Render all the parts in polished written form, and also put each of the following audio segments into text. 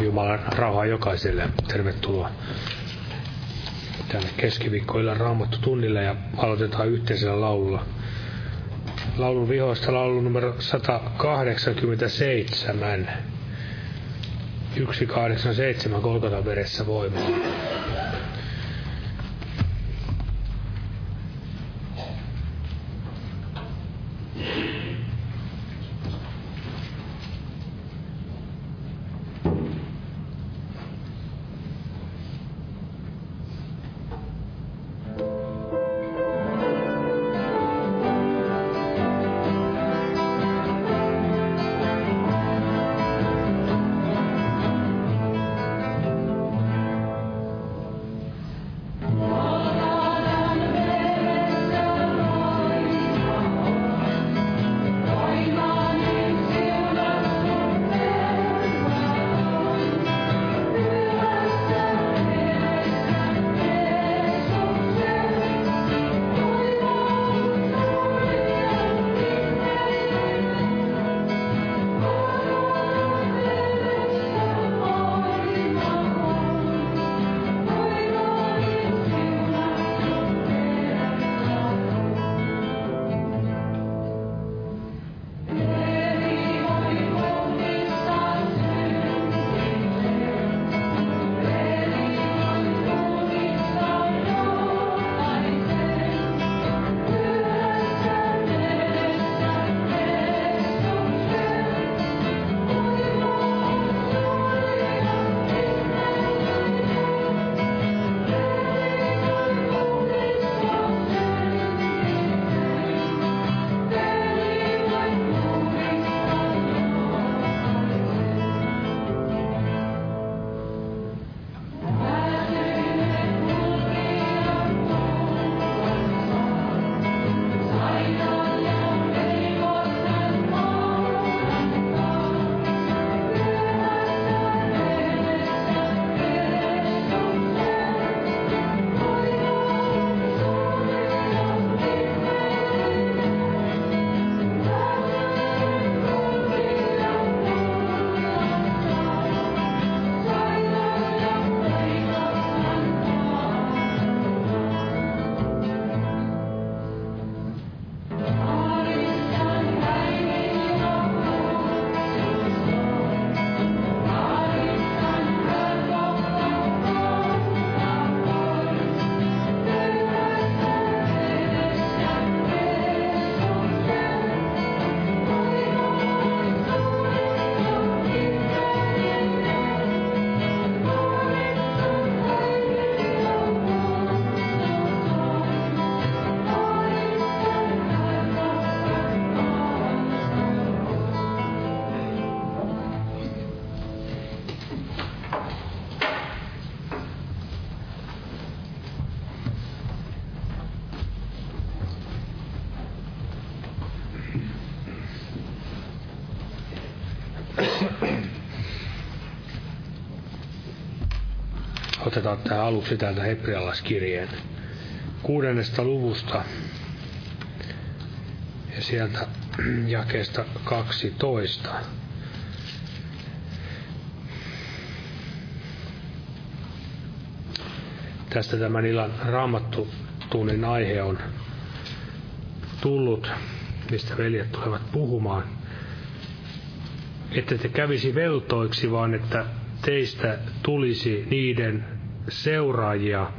Jumalan rauhaa jokaiselle. Tervetuloa tänne keskiviikkoillan Raamattutunnille ja aloitetaan yhteisellä laululla. Laulun vihoista laulu numero 187. 187 Golgatan veressä voimaa. Otetaan tähän aluksi täältä hebrealaiskirjeen 6. luvusta ja sieltä jakeesta 12. Tästä tämän illan Raamattutunnin aihe on tullut, mistä veljet tulevat puhumaan. Että te kävisi veltoiksi, vaan että teistä tulisi niiden seuraajia,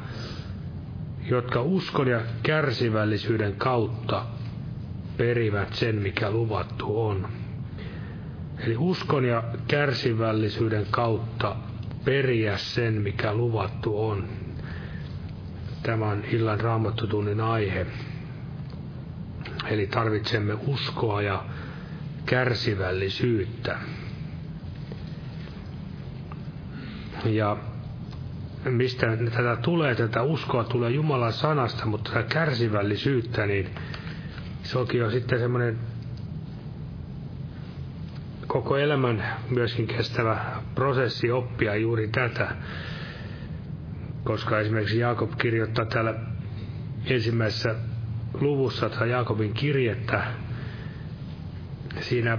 jotka uskon ja kärsivällisyyden kautta perivät sen, mikä luvattu on. Eli uskon ja kärsivällisyyden kautta periä sen, mikä luvattu on. Tämän illan Raamattutunnin aihe. Eli tarvitsemme uskoa ja kärsivällisyyttä. Ja mistä tätä tulee, tätä uskoa tulee Jumalan sanasta, mutta tätä kärsivällisyyttä, niin se onkin jo sitten semmoinen koko elämän myöskin kestävä prosessi oppia juuri tätä. Koska esimerkiksi Jaakob kirjoittaa täällä ensimmäisessä luvussa tätä Jaakobin kirjettä, siinä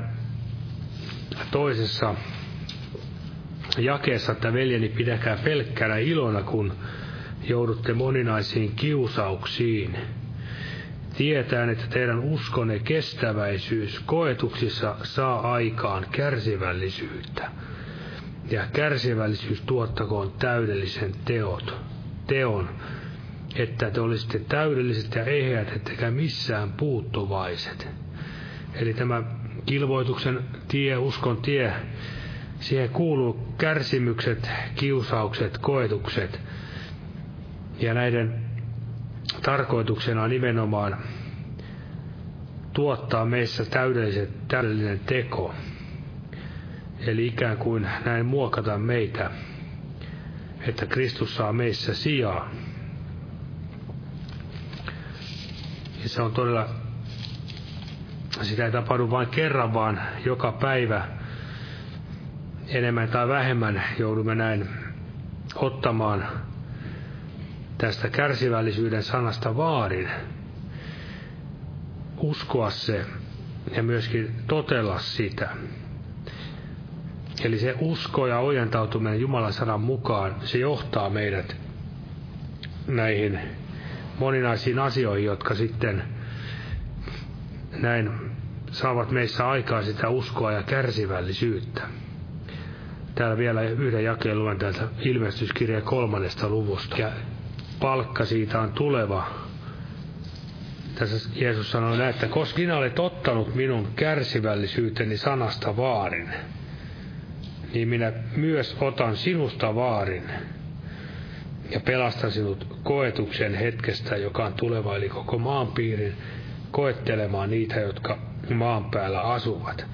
toisessa tuossa jakeessa, että veljeni pidäkää pelkkänä ilona, kun joudutte moninaisiin kiusauksiin. Tietään, että teidän uskonne kestäväisyys koetuksissa saa aikaan kärsivällisyyttä. Ja kärsivällisyys tuottakoon täydellisen teon, että te olisitte täydelliset ja eheät, ettekä missään puuttuvaiset. Eli tämä kilvoituksen tie, uskon tie, siihen kuuluu kärsimykset, kiusaukset, koetukset. Ja näiden tarkoituksena on nimenomaan tuottaa meissä täydellinen teko. Eli ikään kuin näin muokata meitä, että Kristus saa meissä sijaa. Ja se on todella, sitä ei tapahdu vain kerran, vaan joka päivä enemmän tai vähemmän joudumme näin ottamaan tästä kärsivällisyyden sanasta vaarin, uskoa se ja myöskin totella sitä. Eli se usko ja ojentautuminen Jumalan sanan mukaan, se johtaa meidät näihin moninaisiin asioihin, jotka sitten näin saavat meissä aikaa sitä uskoa ja kärsivällisyyttä. Täällä vielä yhden jakeen luen täältä Ilmestyskirjan 3. luvusta. Ja palkka siitä on tuleva. Tässä Jeesus sanoi näin, että koska sinä olet ottanut minun kärsivällisyyteni sanasta vaarin, niin minä myös otan sinusta vaarin ja pelastan sinut koetuksen hetkestä, joka on tuleva, eli koko maanpiirin koettelemaan niitä, jotka maan päällä asuvat.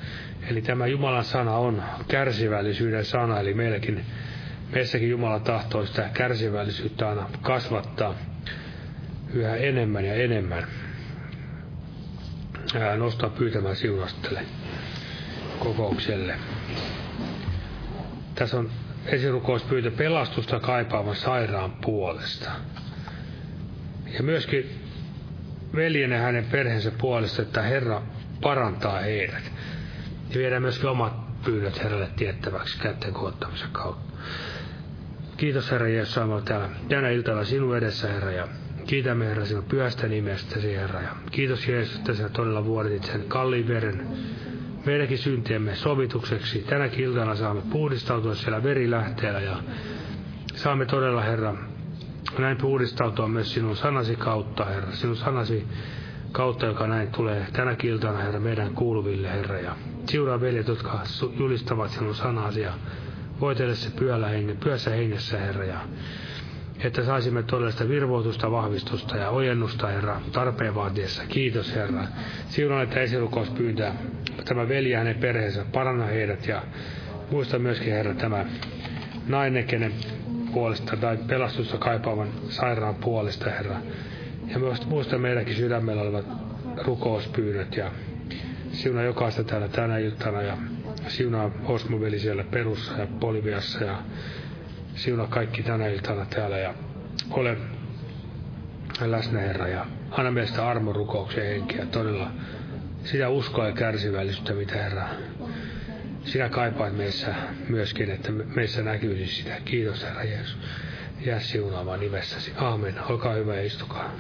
Eli tämä Jumalan sana on kärsivällisyyden sana, eli meissäkin Jumala tahtoo sitä kärsivällisyyttä aina kasvattaa yhä enemmän ja enemmän. Nostaa pyytämään siunastele kokoukselle. Tässä on esirukouspyyntö pelastusta kaipaavan sairaan puolesta. Ja myöskin veljen ja hänen perheensä puolesta, että Herra parantaa heidät. Ja viedään myöskin omat pyynnöt Herralle tiettäväksi kätten koottamisen kautta. Kiitos Herra Jeesus, olemme täällä tänä iltana sinun edessä, Herra, ja kiitämme Herra sinun pyhästä nimestäsi, Herra. Ja kiitos Jeesus, että sinä todella vuodatit sen kalliin veren meidänkin syntiemme sovitukseksi. Tänäkin iltana saamme puhdistautua siellä verilähteellä ja saamme todella, Herra, näin puhdistautua myös sinun sanasi kautta, Herra. Sinun sanasi kautta, joka näin tulee tänäkin iltana, Herra, meidän kuuluville, Herra. Ja siuraa veljet, jotka julistavat sinun sanasi ja voitele se pyhässä hengessä, Herra. Ja että saisimme todellista virvoitusta, vahvistusta ja ojennusta, Herra, tarpeen vaatiessa. Kiitos, Herra. Siunaan, että esirukous pyyntää tämä veli ja hänen perheensä, paranna heidät ja muista myöskin, Herra, tämä nainen, kenen puolesta tai pelastusta kaipaavan sairaan puolesta, Herra. Ja myös muista meidänkin sydämellä olevat rukouspyynnöt ja siunaa jokaista täällä tänä iltana ja siunaa Osmoveli siellä Perussa ja Boliviassa ja siunaa kaikki tänä iltana täällä ja ole läsnä, Herra, ja anna meistä armorukouksen henkeä, todella sitä uskoa ja kärsivällisyyttä, mitä, Herra, sinä kaipaat meissä myöskin, että meissä näkyisi sitä. Kiitos, Herra Jeesus. Jää siunaamaan nimessäsi. Aamen. Olkaa hyvä ja istukaa.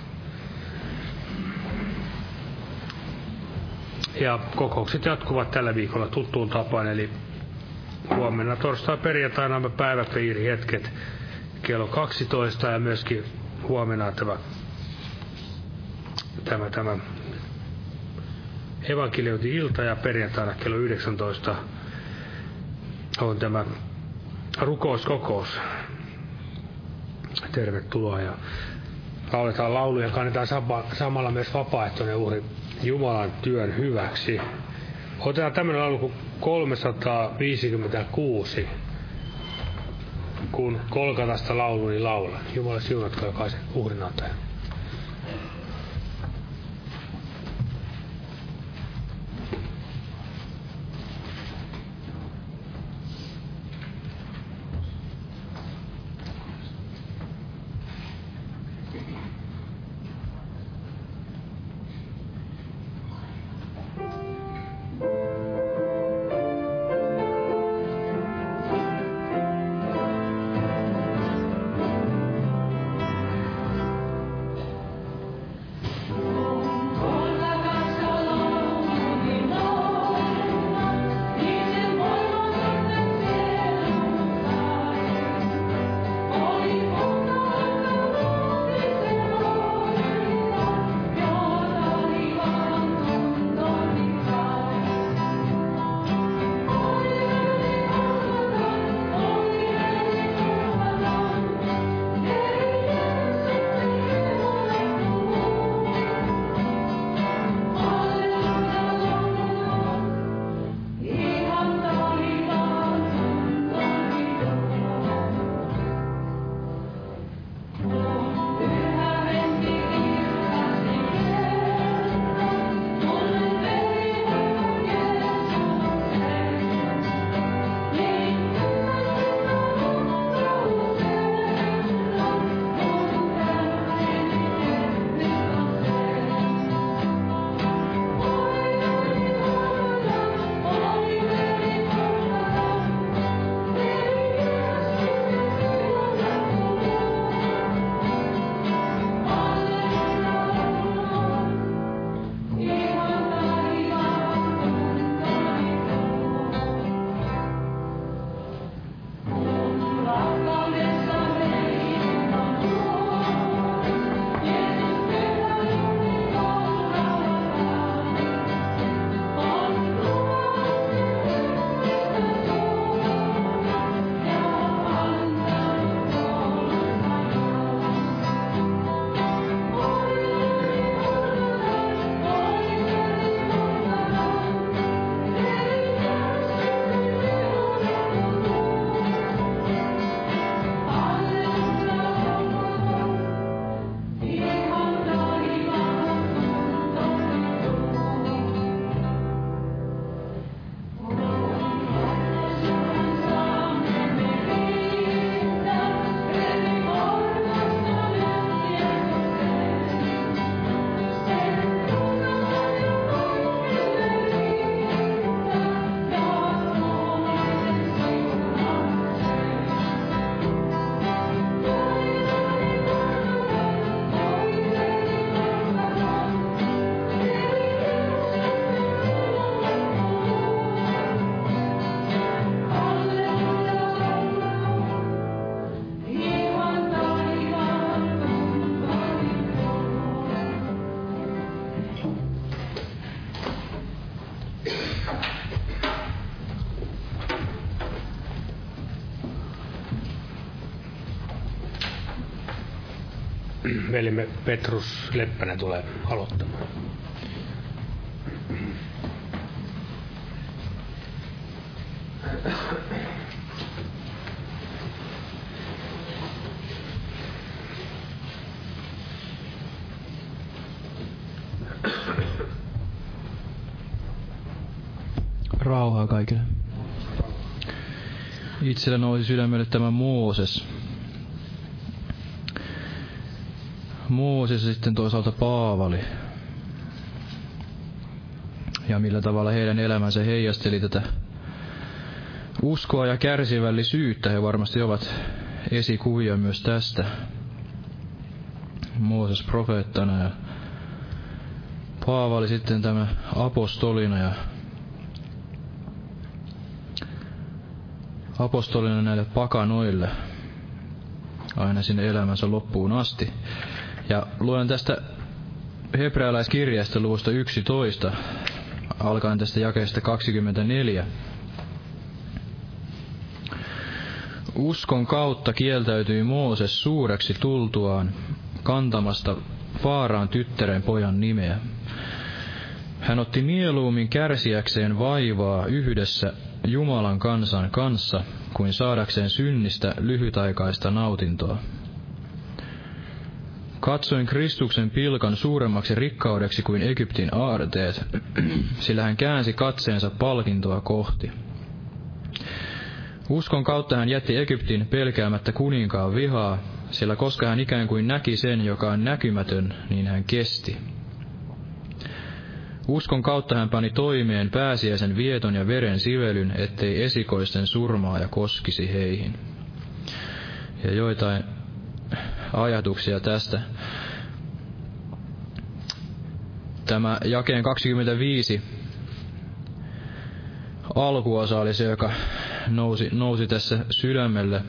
Ja kokoukset jatkuvat tällä viikolla tuttuun tapaan, eli huomenna torstai perjantaina on päiväpiirihetket kello 12 ja myöskin huomenna tämä evankeliointi-ilta ja perjantaina kello 19 on tämä rukouskokous. Tervetuloa ja lauletaan lauluja ja kannetaan samalla myös vapaaehtoinen uhri Jumalan työn hyväksi. Otetaan tämmöinen laulu kuin 356, kun Kolkatasta laulu, niin laulan. Jumala siunatko jokaisen uhrinantajan. velimme Petrus Leppänen tulee aloittamaan. Rauhaa kaikille. Itsellä nousi sydämelle tämä Mooses. Mooses ja sitten toisaalta Paavali. Ja millä tavalla heidän elämänsä heijasteli tätä uskoa ja kärsivällisyyttä. He varmasti ovat esikuvia myös tästä. Mooses profeettana ja Paavali sitten tämä apostolina ja apostolina näille pakanoille aina sinne elämänsä loppuun asti. Ja luen tästä hebrealaiskirjasta luvusta 11, alkaen tästä jakeesta 24. Uskon kautta kieltäytyi Mooses suureksi tultuaan kantamasta Faaraan tyttären pojan nimeä. Hän otti mieluummin kärsiäkseen vaivaa yhdessä Jumalan kansan kanssa, kuin saadakseen synnistä lyhytaikaista nautintoa. Katsoin Kristuksen pilkan suuremmaksi rikkaudeksi kuin Egyptin aarteet, sillä hän käänsi katseensa palkintoa kohti. Uskon kautta hän jätti Egyptin pelkäämättä kuninkaan vihaa, sillä koska hän ikään kuin näki sen, joka on näkymätön, niin hän kesti. Uskon kautta hän pani toimeen pääsiäisen vieton ja veren sivelyn, ettei esikoisten surmaaja koskisi heihin. Ja joitain ajatuksia tästä. Tämä jakeen 25 alkuosa oli se, joka nousi tässä sydämelle.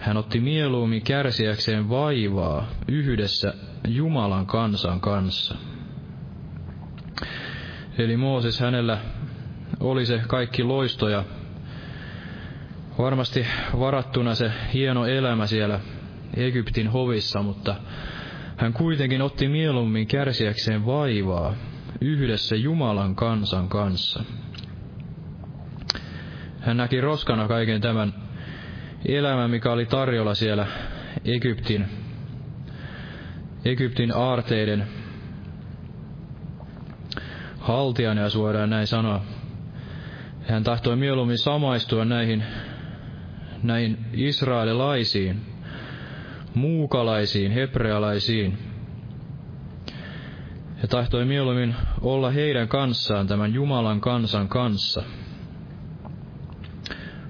Hän otti mieluummin kärsiäkseen vaivaa yhdessä Jumalan kansan kanssa. Eli Mooses, hänellä oli se kaikki loisto ja varmasti varattuna se hieno elämä siellä Egyptin hovissa, mutta hän kuitenkin otti mieluummin kärsiäkseen vaivaa yhdessä Jumalan kansan kanssa. Hän näki roskana kaiken tämän elämän, mikä oli tarjolla siellä Egyptin aarteiden haltijana, jos voidaan näin sanoa. Hän tahtoi mieluummin samaistua näihin israelilaisiin, muukalaisiin, hebrealaisiin. Hän tahtoi mieluummin olla heidän kanssaan, tämän Jumalan kansan kanssa,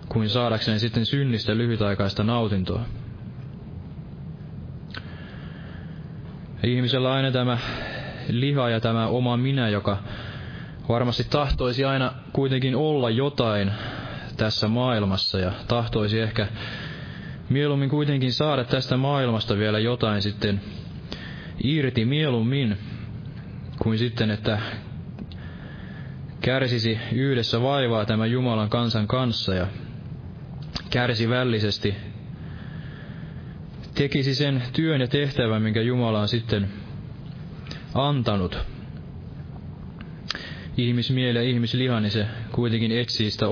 kuin saadakseen sitten synnistä lyhytaikaista nautintoa. Ihmisellä aina tämä liha ja tämä oma minä, joka varmasti tahtoisi aina kuitenkin olla jotain tässä maailmassa ja tahtoisi ehkä mieluummin kuitenkin saada tästä maailmasta vielä jotain sitten irti mieluummin, kuin sitten, että kärsisi yhdessä vaivaa tämän Jumalan kansan kanssa ja kärsivällisesti tekisi sen työn ja tehtävän, minkä Jumala on sitten antanut. Ihmismieli ja ihmisliha, niin se kuitenkin etsii sitä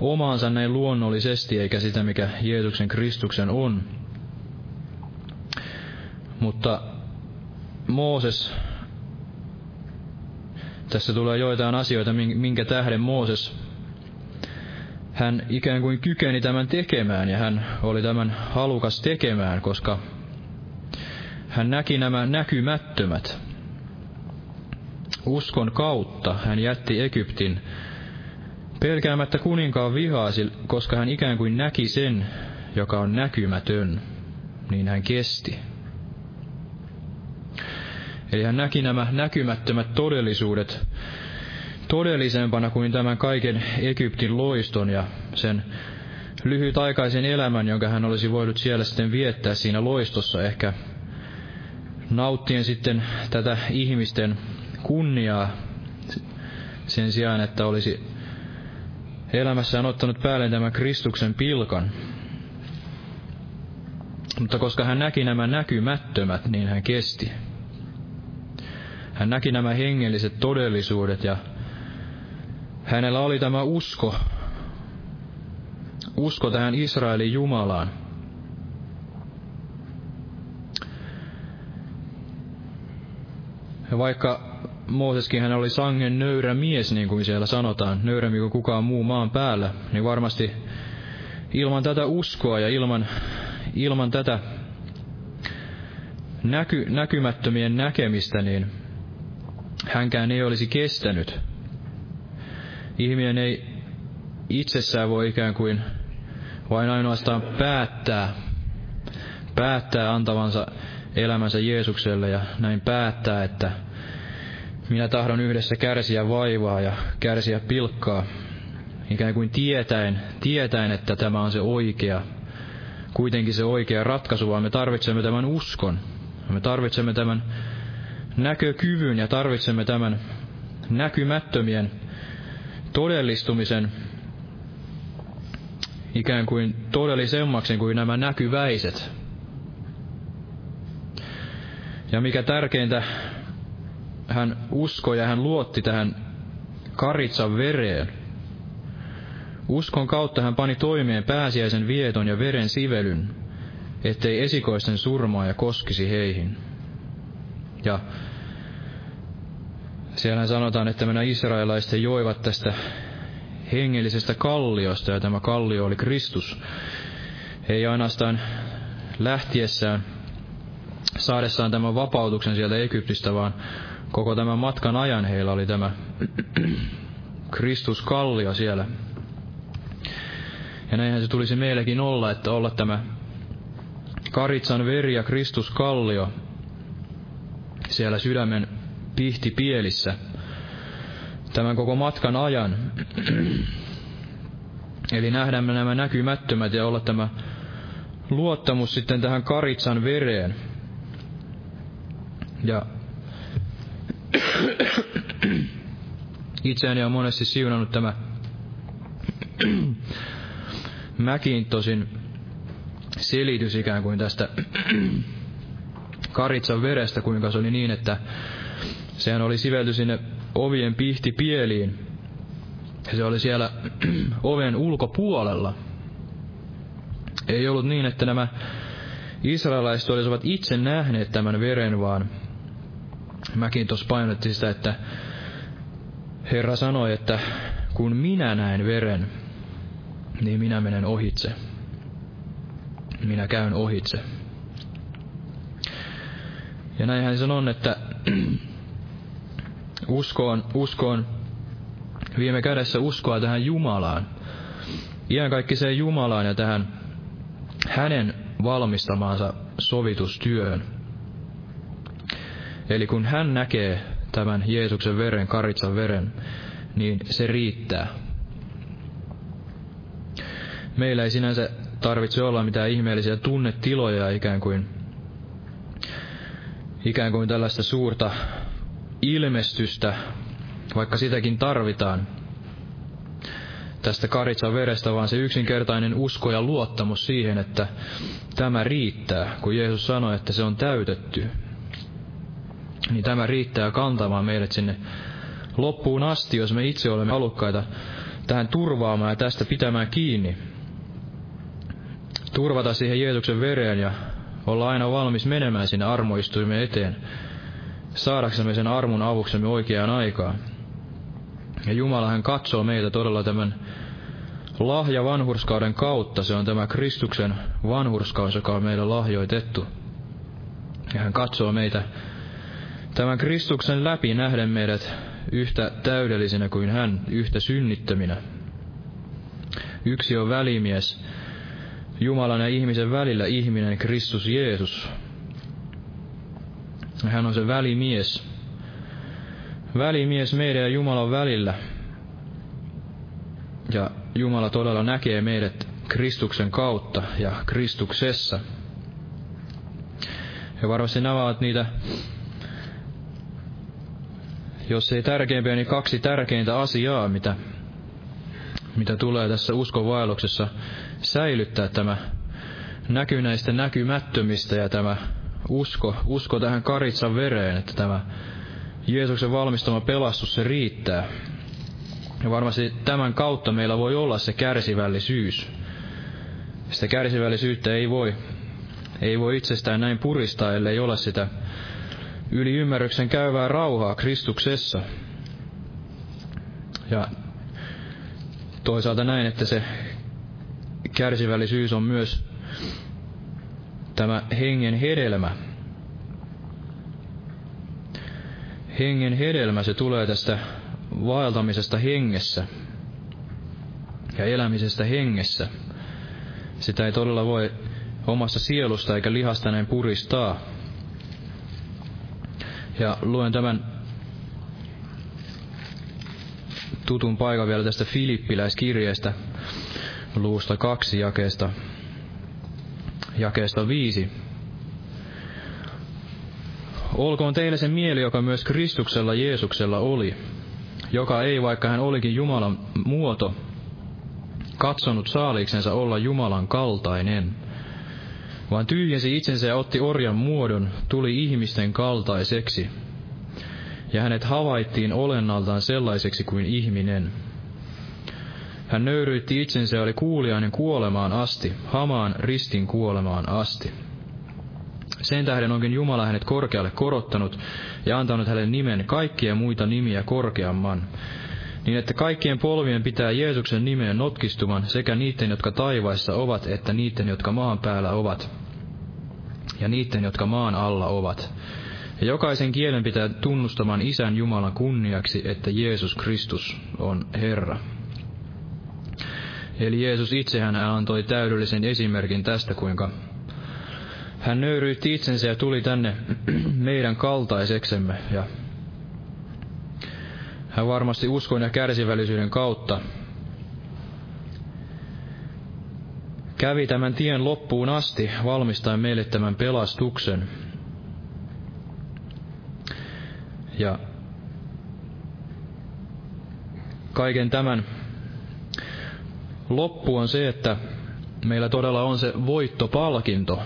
omaansa näin luonnollisesti, eikä sitä, mikä Jeesuksen Kristuksen on. Mutta Mooses, tässä tulee joitain asioita, minkä tähden Mooses, hän ikään kuin kykeni tämän tekemään, ja hän oli tämän halukas tekemään, koska hän näki nämä näkymättömät. Uskon kautta hän jätti Egyptin pelkäämättä kuninkaan vihaa, koska hän ikään kuin näki sen, joka on näkymätön, niin hän kesti. Eli hän näki nämä näkymättömät todellisuudet todellisempana kuin tämän kaiken Egyptin loiston ja sen lyhytaikaisen elämän, jonka hän olisi voinut siellä sitten viettää siinä loistossa, ehkä nauttien sitten tätä ihmisten kunniaa sen sijaan, että olisi elämässään ottanut päälle tämän Kristuksen pilkan. Mutta koska hän näki nämä näkymättömät, niin hän kesti. Hän näki nämä hengelliset todellisuudet ja hänellä oli tämä usko tähän Israelin Jumalaan. Ja vaikka Mooseskin hän oli sangen nöyrä mies, niin kuin siellä sanotaan, nöyrämpi kuin kukaan muu maan päällä, niin varmasti ilman tätä uskoa ja ilman tätä näkymättömien näkemistä, niin hänkään ei olisi kestänyt. Ihminen ei itsessään voi ikään kuin vain ainoastaan päättää antavansa elämänsä Jeesukselle ja näin päättää, että minä tahdon yhdessä kärsiä vaivaa ja kärsiä pilkkaa, ikään kuin tietäen, että tämä on kuitenkin se oikea ratkaisu, vaan me tarvitsemme tämän uskon. Me tarvitsemme tämän näkökyvyn ja tarvitsemme tämän näkymättömien todellistumisen ikään kuin todellisemmaksi kuin nämä näkyväiset. Ja mikä tärkeintä, hän uskoi ja hän luotti tähän Karitsan vereen. Uskon kautta hän pani toimeen pääsiäisen vieton ja veren sivelyn, ettei esikoisten surmaa ja koskisi heihin. Ja siellä sanotaan, että nämä israelaiset joivat tästä hengellisestä kalliosta, ja tämä kallio oli Kristus. Ei ainoastaan lähtiessään, saadessaan tämän vapautuksen sieltä Egyptistä, vaan koko tämän matkan ajan heillä oli tämä Kristus kallio siellä. Ja näinhän se tulisi meillekin olla, että olla tämä Karitsan veri ja Kristus kallio siellä sydämen pihtipielissä tämän koko matkan ajan. Eli nähdään nämä näkymättömät ja olla tämä luottamus sitten tähän Karitsan vereen. Ja itseäni on monesti siunannut tämä McIntoshin selitys ikään kuin tästä Karitsan verestä, kuinka se oli niin, että sehän oli sivelty sinne ovien pihtipieliin ja se oli siellä oven ulkopuolella. Ei ollut niin, että nämä israelaiset olisivat itse nähneet tämän veren, vaan McIntosh painotti sitä, että Herra sanoi, että kun minä näen veren, niin minä menen ohitse. Minä käyn ohitse. Ja näinhän se on, että viime kädessä uskoa tähän Jumalaan. Iankaikkiseen Jumalaan ja tähän hänen valmistamaansa sovitustyöhön. Eli kun hän näkee tämän Jeesuksen veren, Karitsan veren, niin se riittää. Meillä ei sinänsä tarvitse olla mitään ihmeellisiä tunnetiloja, ikään kuin tällaista suurta ilmestystä, vaikka sitäkin tarvitaan tästä Karitsan verestä, vaan se yksinkertainen usko ja luottamus siihen, että tämä riittää, kun Jeesus sanoi, että se on täytetty. Niin tämä riittää kantamaan meidät sinne loppuun asti, jos me itse olemme halukkaita tähän turvaamaan ja tästä pitämään kiinni. Turvata siihen Jeesuksen vereen ja olla aina valmis menemään sinne armoistuimen eteen, saadaksemme sen armon avuksemme oikeaan aikaan. Ja Jumala hän katsoo meitä todella tämän lahja vanhurskauden kautta. Se on tämä Kristuksen vanhurskaus, joka on meille lahjoitettu. Ja hän katsoo meitä tämän Kristuksen läpi, nähden meidät yhtä täydellisinä kuin hän, yhtä synnittöminä. Yksi on välimies Jumalan ja ihmisen välillä, ihminen Kristus Jeesus. Hän on se välimies meidän ja Jumalan välillä. Ja Jumala todella näkee meidät Kristuksen kautta ja Kristuksessa. Ja varmasti nämä ovat niitä, jos ei tärkeimpiä, niin kaksi tärkeintä asiaa, mitä tulee tässä uskonvaelluksessa säilyttää tämä näkynäistä näkymättömistä, ja tämä usko tähän karitsan vereen, että tämä Jeesuksen valmistama pelastus, se riittää. Ja varmasti tämän kautta meillä voi olla se kärsivällisyys. Sitä kärsivällisyyttä ei voi itsestään näin puristaa, ellei ole sitä yli ymmärryksen käyvää rauhaa Kristuksessa. Ja toisaalta näin, että se kärsivällisyys on myös tämä hengen hedelmä. Hengen hedelmä, se tulee tästä vaeltamisesta hengessä ja elämisestä hengessä. Sitä ei todella voi omasta sielusta eikä lihasta näin puristaa. Ja luen tämän tutun paikan vielä tästä Filippiläiskirjeestä, luvusta 2, jakeesta 5. Olkoon teille se mieli, joka myös Kristuksella Jeesuksella oli, joka ei, vaikka hän olikin Jumalan muoto, katsonut saaliiksensa olla Jumalan kaltainen, vaan tyhjensi itsensä ja otti orjan muodon, tuli ihmisten kaltaiseksi, ja hänet havaittiin olennaltaan sellaiseksi kuin ihminen. Hän nöyryytti itsensä ja oli kuuliainen kuolemaan asti, hamaan ristin kuolemaan asti. Sen tähden onkin Jumala hänet korkealle korottanut ja antanut hänelle nimen kaikkia muita nimiä korkeamman, niin että kaikkien polvien pitää Jeesuksen nimeen notkistuman, sekä niiden, jotka taivaissa ovat, että niiden, jotka maan päällä ovat, ja niiden, jotka maan alla ovat. Ja jokaisen kielen pitää tunnustamaan Isän Jumalan kunniaksi, että Jeesus Kristus on Herra. Eli Jeesus itsehän antoi täydellisen esimerkin tästä, kuinka hän nöyryytti itsensä ja tuli tänne meidän kaltaiseksemme. Ja hän varmasti uskon ja kärsivällisyyden kautta kävi tämän tien loppuun asti valmistaen meille tämän pelastuksen. Ja kaiken tämän loppu on se, että meillä todella on se voittopalkinto.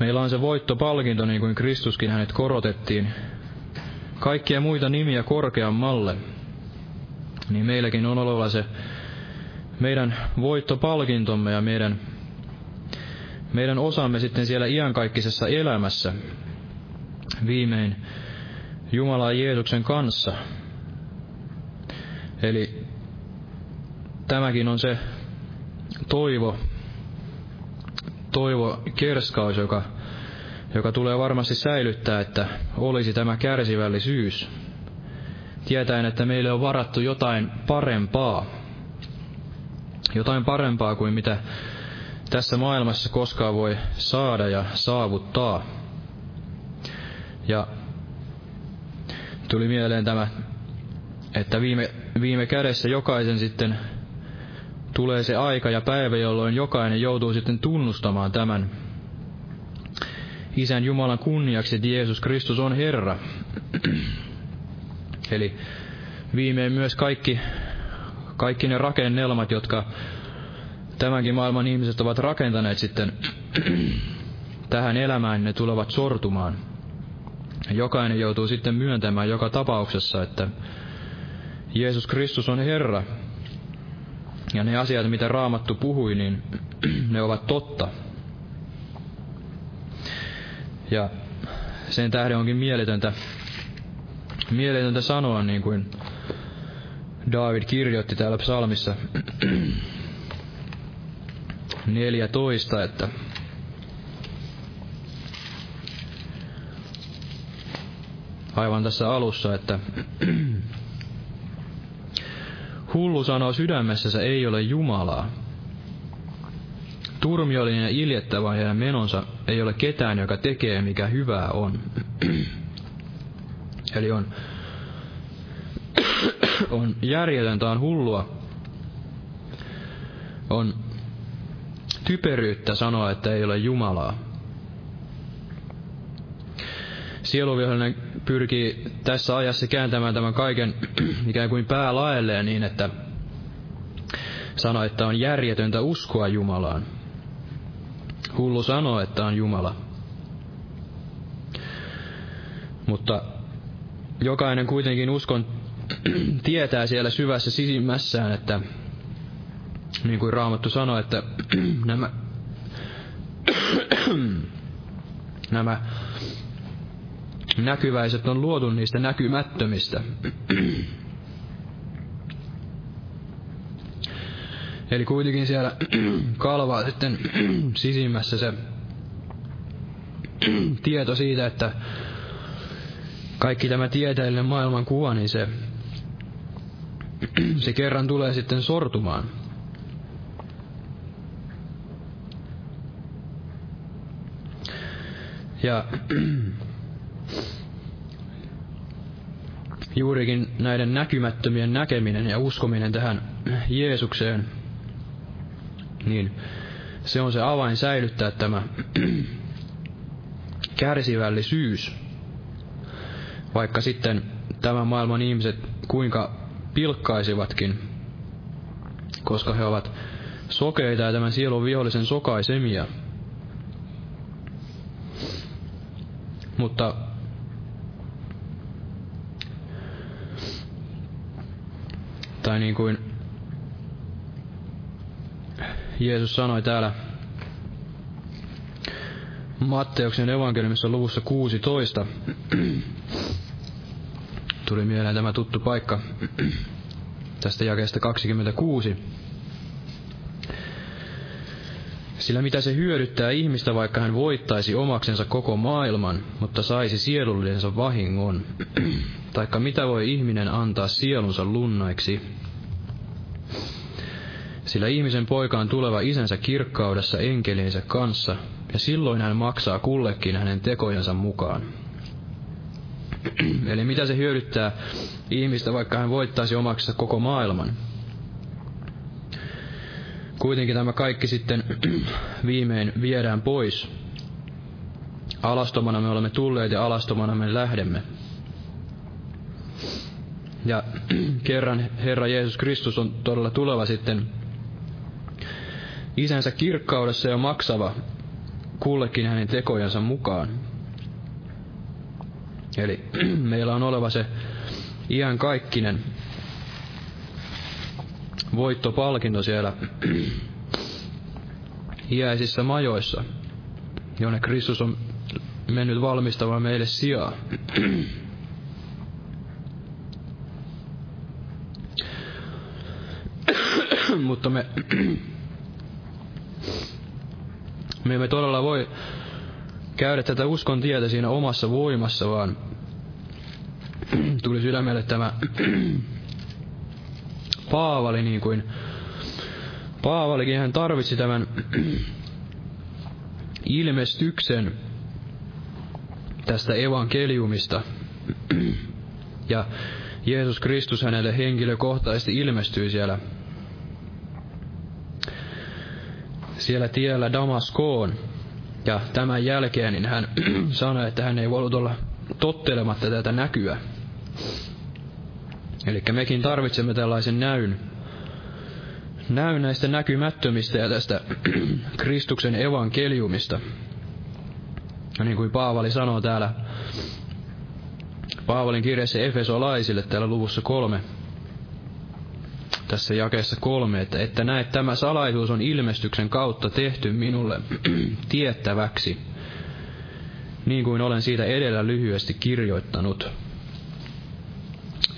Meillä on se voittopalkinto, niin kuin Kristuskin hänet korotettiin kaikkia muita nimiä korkeammalle. Niin meilläkin on oleva se meidän voittopalkintomme ja meidän osamme sitten siellä iankaikkisessa elämässä. Viimein Jumala Jeesuksen kanssa. Eli tämäkin on se toivokerskaus, joka tulee varmasti säilyttää, että olisi tämä kärsivällisyys. Tietäen, että meille on varattu jotain parempaa kuin mitä tässä maailmassa koskaan voi saada ja saavuttaa. Ja tuli mieleen tämä, että viime kädessä jokaisen sitten tulee se aika ja päivä, jolloin jokainen joutuu sitten tunnustamaan tämän Isän Jumalan kunniaksi, että Jeesus Kristus on Herra. Eli viimein myös kaikki ne rakennelmat, jotka tämänkin maailman ihmiset ovat rakentaneet sitten tähän elämään, ne tulevat sortumaan. Jokainen joutuu sitten myöntämään joka tapauksessa, että Jeesus Kristus on Herra. Ja ne asiat, mitä Raamattu puhui, niin ne ovat totta. Ja sen tähden onkin mieletöntä sanoa, niin kuin Daavid kirjoitti täällä psalmissa 14, että aivan tässä alussa, että hullu sanoo sydämessänsä, ei ole Jumalaa. Turmiollinen ja iljettävä heidän menonsa, ei ole ketään, joka tekee, mikä hyvää on. Eli on järjetöntä, on hullua, on typeryyttä sanoa, että ei ole Jumalaa. Sieluvihollinen pyrkii tässä ajassa kääntämään tämän kaiken ikään kuin päälaelleen niin, että sanoo, että on järjetöntä uskoa Jumalaan. Hullu sanoo, että on Jumala. Mutta jokainen kuitenkin uskon tietää siellä syvässä sisimmässään, että niin kuin Raamattu sanoi, että nämä näkyväiset on luotu niistä näkymättömistä. Eli kuitenkin siellä kalvaa sitten sisimmässä se tieto siitä, että kaikki tämä tieteellinen maailmankuva, niin se kerran tulee sitten sortumaan. Ja juurikin näiden näkymättömien näkeminen ja uskominen tähän Jeesukseen, niin se on se avain säilyttää tämä kärsivällisyys. Vaikka sitten tämän maailman ihmiset kuinka pilkkaisivatkin, koska he ovat sokeita ja tämän sielun vihollisen sokaisemia. Mutta tai niin kuin Jeesus sanoi täällä Matteuksen evankeliumissa luvussa 16. Tuli mieleen tämä tuttu paikka tästä jakeesta 26. Sillä mitä se hyödyttää ihmistä, vaikka hän voittaisi omaksensa koko maailman, mutta saisi sielullensa vahingon, taikka mitä voi ihminen antaa sielunsa lunnaiksi? Sillä ihmisen poika on tuleva isänsä kirkkaudessa enkeliensä kanssa, ja silloin hän maksaa kullekin hänen tekojensa mukaan. Eli mitä se hyödyttää ihmistä, vaikka hän voittaisi omaksensa koko maailman? Kuitenkin tämä kaikki sitten viimein viedään pois. Alastomana me olemme tulleet ja alastomana me lähdemme. Ja kerran Herra Jeesus Kristus on todella tuleva sitten isänsä kirkkaudessa ja maksava kullekin hänen tekojansa mukaan. Eli meillä on oleva se iankaikkinen voittopalkinto siellä iäisissä majoissa, jonne Kristus on mennyt valmistamaan meille sijaa. Mutta me emme todella voi käydä tätä uskon tietä siinä omassa voimassa, vaan tuli sydämelle tämä Paavali, niin kuin Paavalikin, hän tarvitsi tämän ilmestyksen tästä evankeliumista. Ja Jeesus Kristus hänelle henkilökohtaisesti ilmestyi siellä tiellä Damaskoon. Ja tämän jälkeen niin hän sanoi, että hän ei voinut olla tottelematta tätä näkyä. Eli mekin tarvitsemme tällaisen näyn näistä näkymättömistä ja tästä Kristuksen evankeliumista. Ja niin kuin Paavali sanoo täällä Paavalin kirjassa Efesolaisille täällä luvussa 3, tässä jakeessa 3, että näe, tämä salaisuus on ilmestyksen kautta tehty minulle tiettäväksi, niin kuin olen siitä edellä lyhyesti kirjoittanut.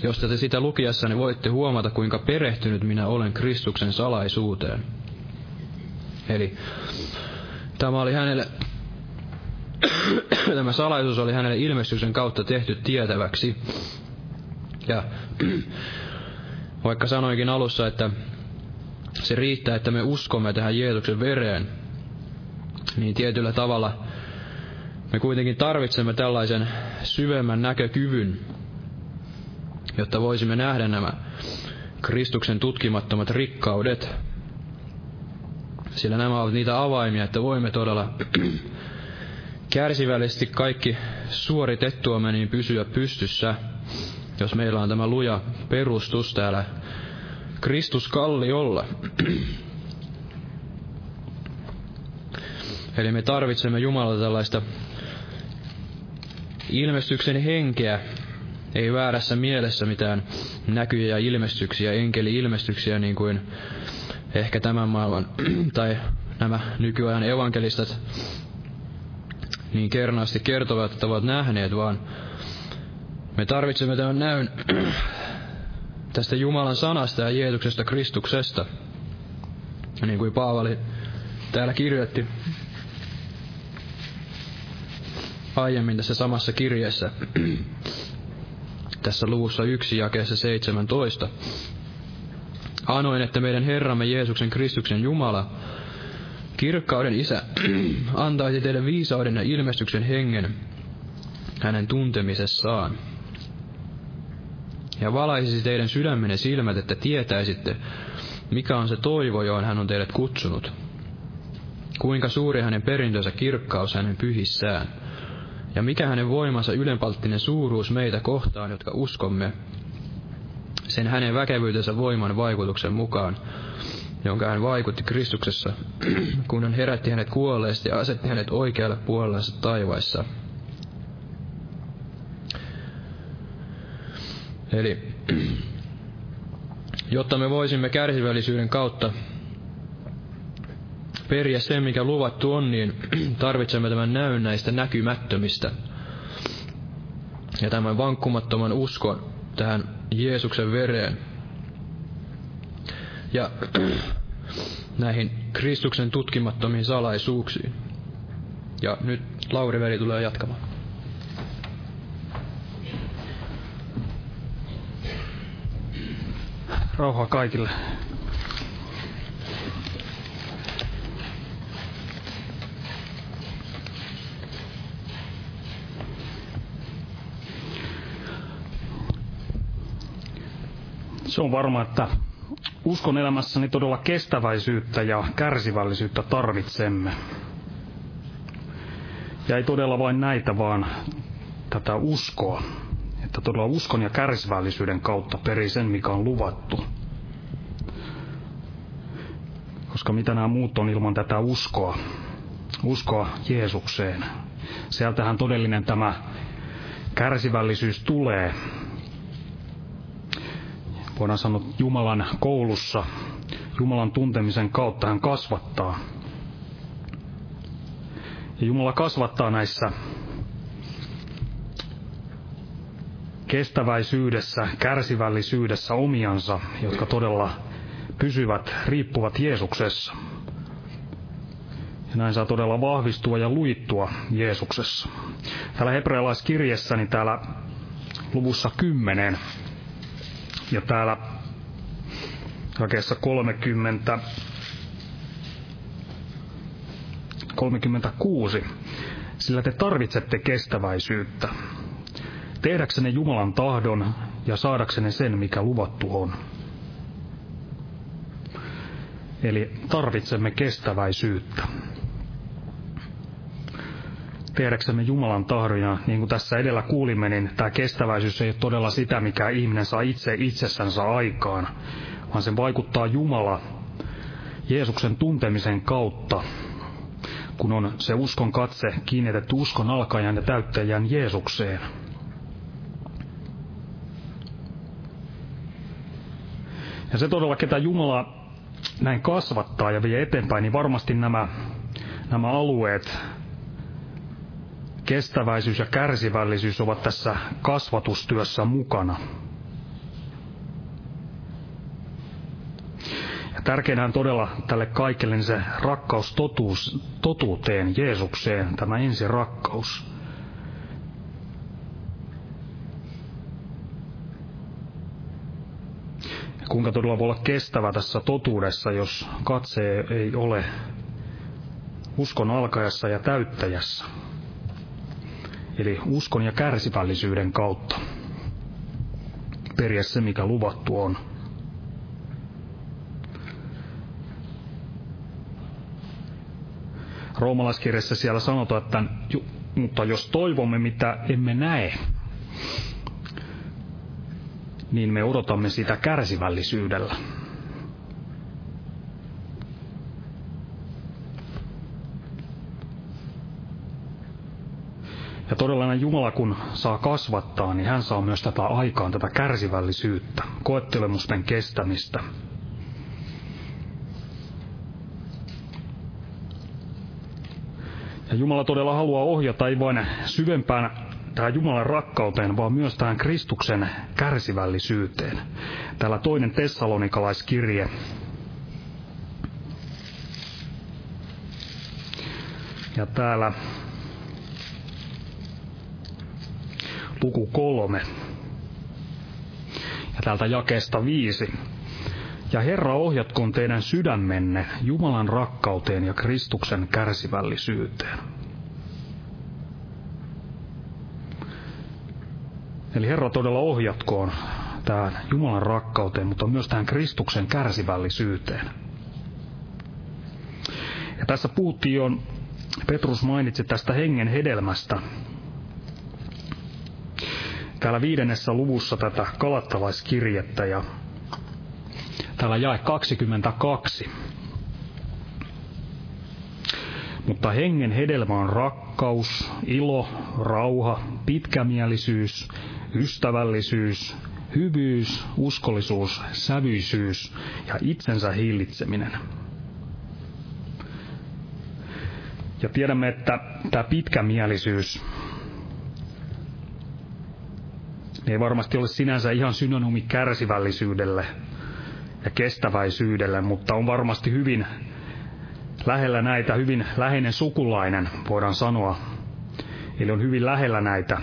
Jos te sitä lukiessanne voitte huomata, kuinka perehtynyt minä olen Kristuksen salaisuuteen. Eli tämä oli hänelle, tämä salaisuus oli hänelle ilmestyksen kautta tehty tietäväksi. Ja vaikka sanoinkin alussa, että se riittää, että me uskomme tähän Jeesuksen vereen, niin tietyllä tavalla me kuitenkin tarvitsemme tällaisen syvemmän näkökyvyn, jotta voisimme nähdä nämä Kristuksen tutkimattomat rikkaudet. Sillä nämä ovat niitä avaimia, että voimme todella kärsivällisesti kaikki suoritettuamme niin pysyä pystyssä, jos meillä on tämä luja perustus täällä Kristus kalliolla. Eli me tarvitsemme Jumalalta tällaista ilmestyksen henkeä, ei väärässä mielessä mitään näkyjä ja ilmestyksiä, enkeli-ilmestyksiä, niin kuin ehkä tämän maailman tai nämä nykyajan evankelistat niin kernaasti kertovat, että ovat nähneet, vaan me tarvitsemme tämän näyn tästä Jumalan sanasta ja Jeesuksesta Kristuksesta, niin kuin Paavali täällä kirjoitti aiemmin tässä samassa kirjeessä, tässä luvussa 1 jakeessa 17. Anoin, että meidän Herramme Jeesuksen Kristuksen Jumala, kirkkauden Isä, antaisi teille viisauden ja ilmestyksen hengen hänen tuntemisessaan. Ja valaisisi teidän sydämenne silmät, että tietäisitte, mikä on se toivo, johon hän on teidät kutsunut. Kuinka suuri hänen perintönsä kirkkaus hänen pyhissään. Ja mikä hänen voimansa ylenpalttinen suuruus meitä kohtaan, jotka uskomme, sen hänen väkevyytensä voiman vaikutuksen mukaan, jonka hän vaikutti Kristuksessa, kun hän herätti hänet kuolleista ja asetti hänet oikealle puolellensa taivaissa. Eli jotta me voisimme kärsivällisyyden kautta periä sen, mikä luvattu on, niin tarvitsemme tämän näyn näistä näkymättömistä ja tämän vankkumattoman uskon tähän Jeesuksen vereen ja näihin Kristuksen tutkimattomiin salaisuuksiin. Ja nyt Lauri-veli tulee jatkamaan. Rauhaa kaikille. Se on varma, että uskon elämässäni todella kestäväisyyttä ja kärsivällisyyttä tarvitsemme. Ja ei todella vain näitä, vaan tätä uskoa. Että todella uskon ja kärsivällisyyden kautta perii sen, mikä on luvattu. Koska mitä nämä muut on ilman tätä uskoa? Uskoa Jeesukseen. Sieltähän todellinen tämä kärsivällisyys tulee. Voidaan sanoa, että Jumalan koulussa, Jumalan tuntemisen kautta hän kasvattaa. Ja Jumala kasvattaa näissä kestäväisyydessä, kärsivällisyydessä omiansa, jotka todella pysyvät, riippuvat Jeesuksessa. Ja näin saa todella vahvistua ja lujittua Jeesuksessa. Täällä hebrealaiskirjassa, niin täällä luvussa 10. Ja täällä jakeessa 36. Sillä te tarvitsette kestäväisyyttä, tehdäksenne Jumalan tahdon ja saadaksenne sen, mikä luvattu on. Eli tarvitsemme kestäväisyyttä. Tehdäksemme Jumalan tahdon, ja niin kuin tässä edellä kuulimme, niin tämä kestäväisyys ei ole todella sitä, mikä ihminen saa itse itsessänsä aikaan, vaan sen vaikuttaa Jumala Jeesuksen tuntemisen kautta, kun on se uskon katse kiinnitetty uskon alkajan ja täyttäjän Jeesukseen. Ja se todella, ketä Jumala näin kasvattaa ja vie eteenpäin, niin varmasti nämä alueet, kestäväisyys ja kärsivällisyys, ovat tässä kasvatustyössä mukana. Ja tärkeinä on todella tälle kaikelle niin se rakkaus totuuteen, Jeesukseen, tämä ensirakkaus. Ja kuinka todella voi olla kestävä tässä totuudessa, jos katse ei ole uskon alkajassa ja täyttäjässä. Eli uskon ja kärsivällisyyden kautta periä se, mikä luvattu on. Roomalaiskirjassa siellä sanotaan, että mutta jos toivomme, mitä emme näe, niin me odotamme sitä kärsivällisyydellä. Ja todellinen Jumala, kun saa kasvattaa, niin hän saa myös tätä aikaan, tätä kärsivällisyyttä, koettelemusten kestämistä. Ja Jumala todella haluaa ohjata ei vain syvempään tähän Jumalan rakkauteen, vaan myös tähän Kristuksen kärsivällisyyteen. Täällä 2. Tessalonikalaiskirje. Ja täällä luku 3. Ja täältä jakeesta 5. Ja Herra ohjatkoon teidän sydämenne Jumalan rakkauteen ja Kristuksen kärsivällisyyteen. Eli Herra todella ohjatkoon tähän Jumalan rakkauteen, mutta myös tähän Kristuksen kärsivällisyyteen. Ja tässä puhuttiin jo, Petrus mainitsi tästä hengen hedelmästä. Täällä 5. luvussa tätä galattalaiskirjettä ja täällä jae 22. Mutta hengen hedelmä on rakkaus, ilo, rauha, pitkämielisyys, ystävällisyys, hyvyys, uskollisuus, sävyisyys ja itsensä hillitseminen. Ja tiedämme, että tämä pitkämielisyys ei varmasti ole sinänsä ihan synonyymi kärsivällisyydelle ja kestäväisyydelle, mutta on varmasti hyvin lähellä näitä, hyvin läheinen sukulainen, voidaan sanoa. Eli on hyvin lähellä näitä.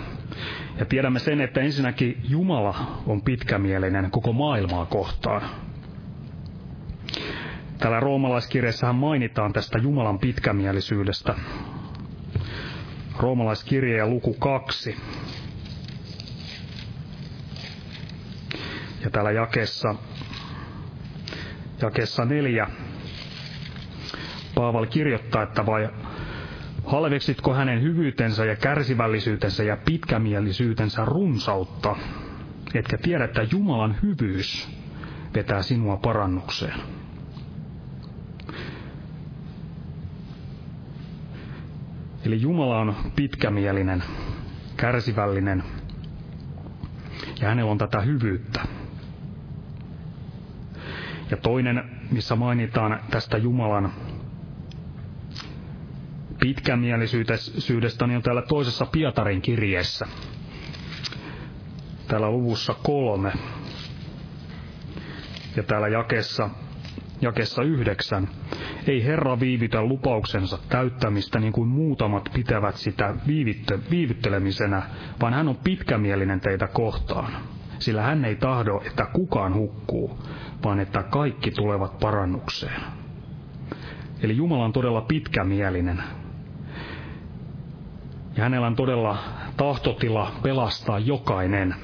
Ja tiedämme sen, että ensinnäkin Jumala on pitkämielinen koko maailmaa kohtaan. Täällä roomalaiskirjassahan mainitaan tästä Jumalan pitkämielisyydestä. Roomalaiskirje ja luku 2. Ja täällä jakeessa 4 Paavali kirjoittaa, että vai halveksitko hänen hyvyytensä ja kärsivällisyytensä ja pitkämielisyytensä runsautta, etkä tiedä, että Jumalan hyvyys vetää sinua parannukseen. Eli Jumala on pitkämielinen, kärsivällinen ja hänellä on tätä hyvyyttä. Ja toinen, missä mainitaan tästä Jumalan pitkämielisyydestä, niin on täällä 2. Pietarin kirjeessä. Täällä luvussa 3 ja täällä jakeessa 9. Ei Herra viivytä lupauksensa täyttämistä, niin kuin muutamat pitävät sitä viivyttelemisenä, vaan hän on pitkämielinen teitä kohtaan. Sillä hän ei tahdo, että kukaan hukkuu, vaan että kaikki tulevat parannukseen. Eli Jumala on todella pitkämielinen. Ja hänellä on todella tahtotila pelastaa jokainen.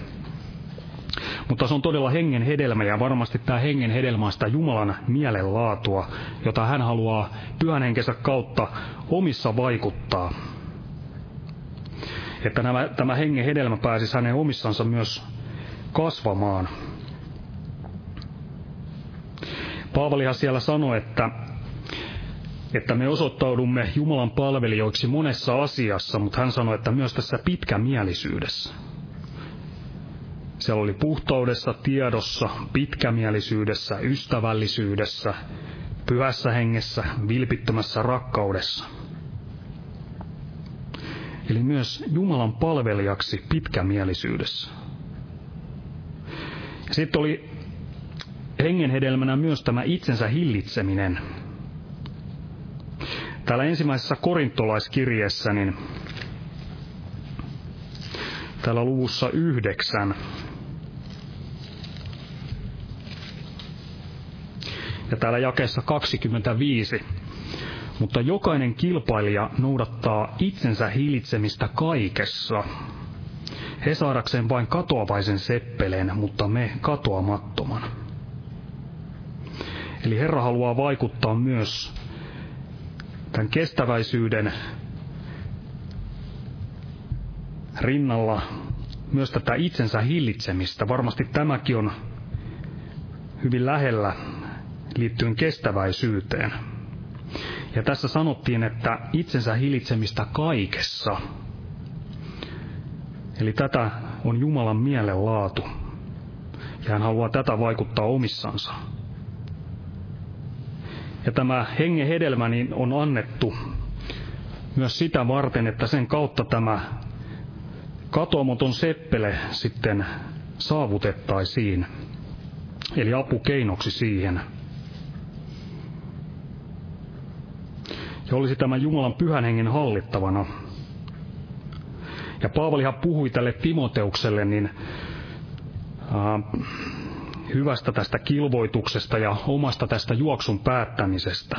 Mutta se on todella hengen hedelmä, ja varmasti tämä hengen hedelmä on sitä Jumalan mielenlaatua, jota hän haluaa pyhän henkensä kautta omissa vaikuttaa. Että tämä hengen hedelmä pääsisi hänen omissansa myös kasvamaan. Paavalihan siellä sanoi, että me osoittaudumme Jumalan palvelijoiksi monessa asiassa, mutta hän sanoi, että myös tässä pitkämielisyydessä. Siellä oli puhtaudessa, tiedossa, pitkämielisyydessä, ystävällisyydessä, pyhässä hengessä, vilpittömässä rakkaudessa. Eli myös Jumalan palvelijaksi pitkämielisyydessä. Sitten oli hengenhedelmänä myös tämä itsensä hillitseminen. Täällä 1. korintolaiskirjeessä, niin täällä luvussa 9. Ja täällä jakeessa 25. Mutta jokainen kilpailija noudattaa itsensä hillitsemistä kaikessa. He saadakseen vain katoavaisen seppeleen, mutta me katoamattoman. Eli Herra haluaa vaikuttaa myös tämän kestäväisyyden rinnalla myös tätä itsensä hillitsemistä. Varmasti tämäkin on hyvin lähellä liittyen kestäväisyyteen. Ja tässä sanottiin, että itsensä hillitsemistä kaikessa. Eli tätä on Jumalan mielenlaatu. Ja hän haluaa tätä vaikuttaa omissansa. Ja tämä hengen hedelmä niin on annettu myös sitä varten, että sen kautta tämä katoamaton seppele sitten saavutettaisiin. Eli apukeinoksi siihen. Ja olisi tämän Jumalan pyhän hengen hallittavana. Ja Paavalihan puhui tälle Timoteukselle niin hyvästä tästä kilvoituksesta ja omasta tästä juoksun päättämisestä.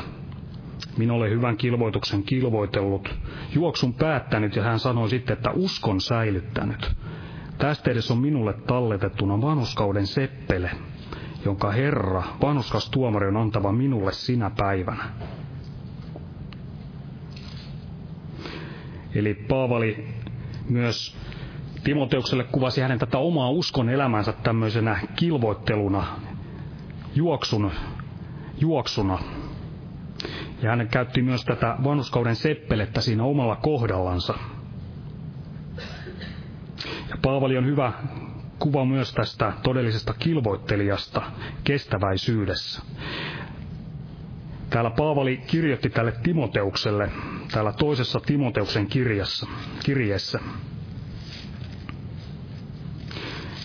Minä olen hyvän kilvoituksen kilvoitellut, juoksun päättänyt, ja hän sanoi sitten, että uskon säilyttänyt. Tästä edes on minulle talletettuna vanhuskauden seppele, jonka Herra, vanhurskas tuomari, on antava minulle sinä päivänä. Eli Paavali myös Timoteukselle kuvasi hänen tätä omaa uskon elämänsä tämmöisenä kilvoitteluna, juoksuna. Ja hän käytti myös tätä vanhuskauden seppelettä siinä omalla kohdallansa. Ja Paavali on hyvä kuva myös tästä todellisesta kilvoittelijasta kestäväisyydessä. Täällä Paavali kirjoitti tälle Timoteukselle, täällä toisessa Timoteuksen kirjeessä.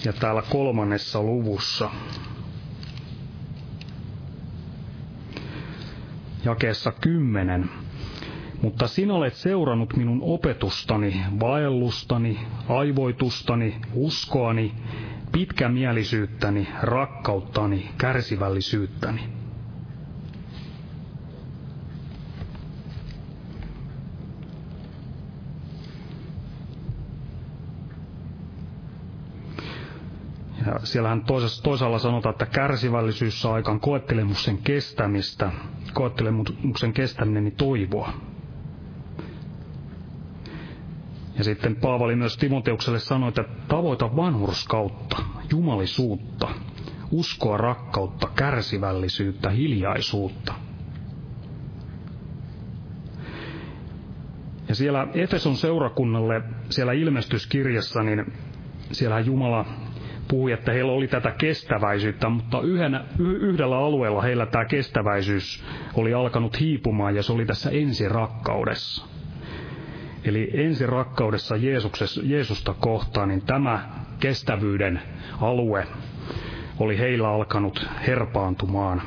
Ja täällä 3. luvussa, jakeessa 10. Mutta sinä olet seurannut minun opetustani, vaellustani, aivoitustani, uskoani, pitkämielisyyttäni, rakkauttani, kärsivällisyyttäni. Ja siellähän toisaalla sanotaan, että kärsivällisyys saa aikaan koettelemuksen kestäminen niin toivoa. Ja sitten Paavali myös Timoteukselle sanoi, että tavoita vanhurskautta, jumalisuutta, uskoa, rakkautta, kärsivällisyyttä, hiljaisuutta. Ja siellä Efeson seurakunnalle, siellä ilmestyskirjassa, niin siellähän Jumala puhui, että heillä oli tätä kestäväisyyttä, mutta yhdellä alueella heillä tämä kestäväisyys oli alkanut hiipumaan, ja se oli tässä ensirakkaudessa. Eli ensirakkaudessa Jeesusta kohtaan, niin tämä kestävyyden alue oli heillä alkanut herpaantumaan.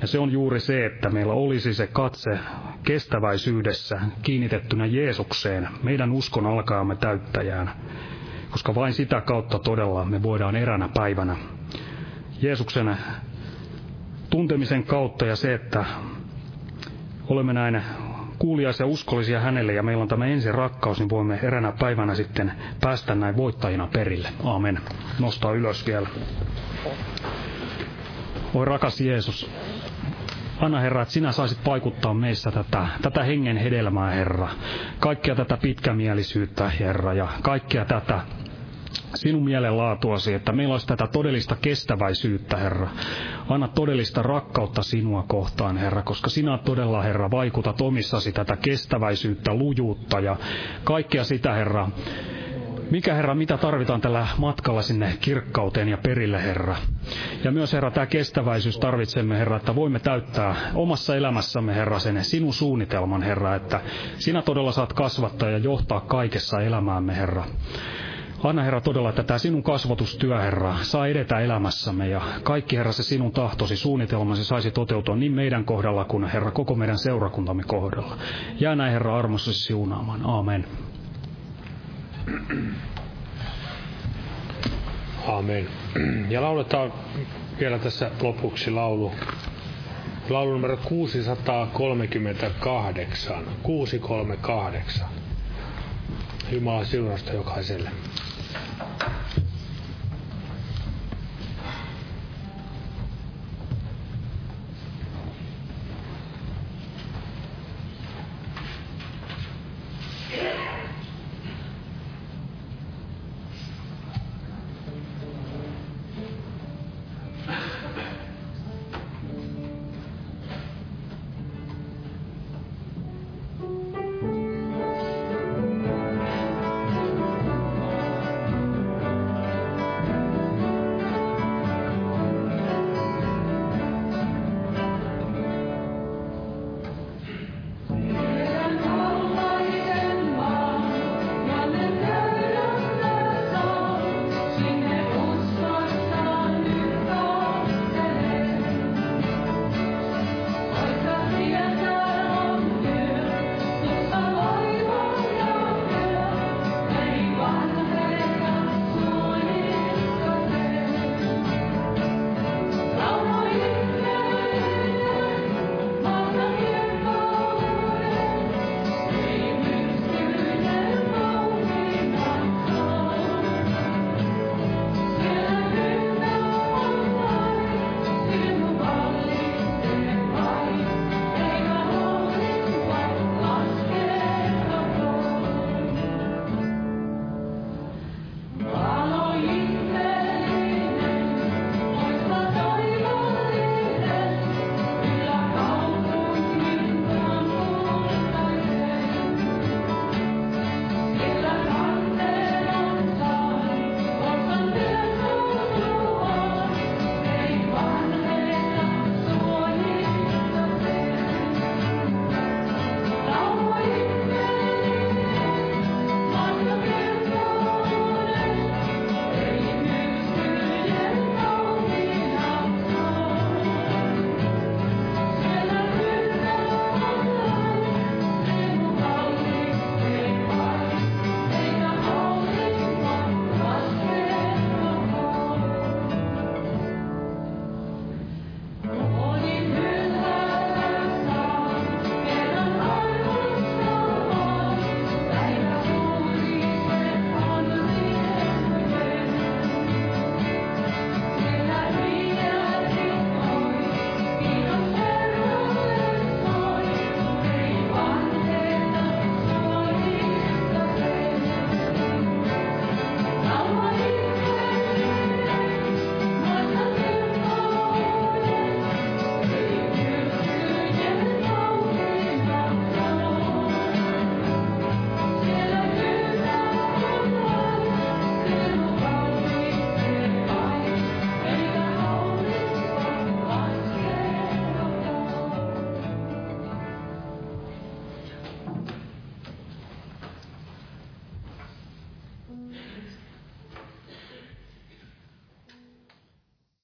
Ja se on juuri se, että meillä olisi se katse kestäväisyydessä kiinnitettynä Jeesukseen, meidän uskon alkaamme täyttäjään. Koska vain sitä kautta todella me voidaan eräänä päivänä Jeesuksen tuntemisen kautta, ja se, että olemme näin kuuliaisia ja uskollisia hänelle ja meillä on tämä ensirakkaus, niin voimme eräänä päivänä sitten päästä näin voittajina perille. Aamen. Nostaa ylös vielä. Oi rakas Jeesus, anna Herra, että sinä saisit vaikuttaa meissä tätä hengen hedelmää, Herra. Kaikkea tätä pitkämielisyyttä, Herra, ja kaikkea tätä sinun mielenlaatuasi, että meillä olisi tätä todellista kestäväisyyttä, Herra. Anna todellista rakkautta sinua kohtaan, Herra, koska sinä todella, Herra, vaikutat omissasi tätä kestäväisyyttä, lujuutta ja kaikkea sitä, Herra. Mikä, Herra, mitä tarvitaan tällä matkalla sinne kirkkauteen ja perille, Herra? Ja myös, Herra, tämä kestäväisyys tarvitsemme, Herra, että voimme täyttää omassa elämässämme, Herra, sen sinun suunnitelman, Herra, että sinä todella saat kasvattaa ja johtaa kaikessa elämäämme, Herra. Anna, Herra, todella, että tämä sinun kasvatustyö, Herra, saa edetä elämässämme, ja kaikki, Herra, se sinun tahtosi, suunnitelmasi saisi toteutua niin meidän kohdalla kuin, Herra, koko meidän seurakuntamme kohdalla. Jää näin, Herra, armossasi siunaamaan. Aamen. Aamen. Ja lauletaan vielä tässä lopuksi laulu numero 638. Jumala siunasta jokaiselle.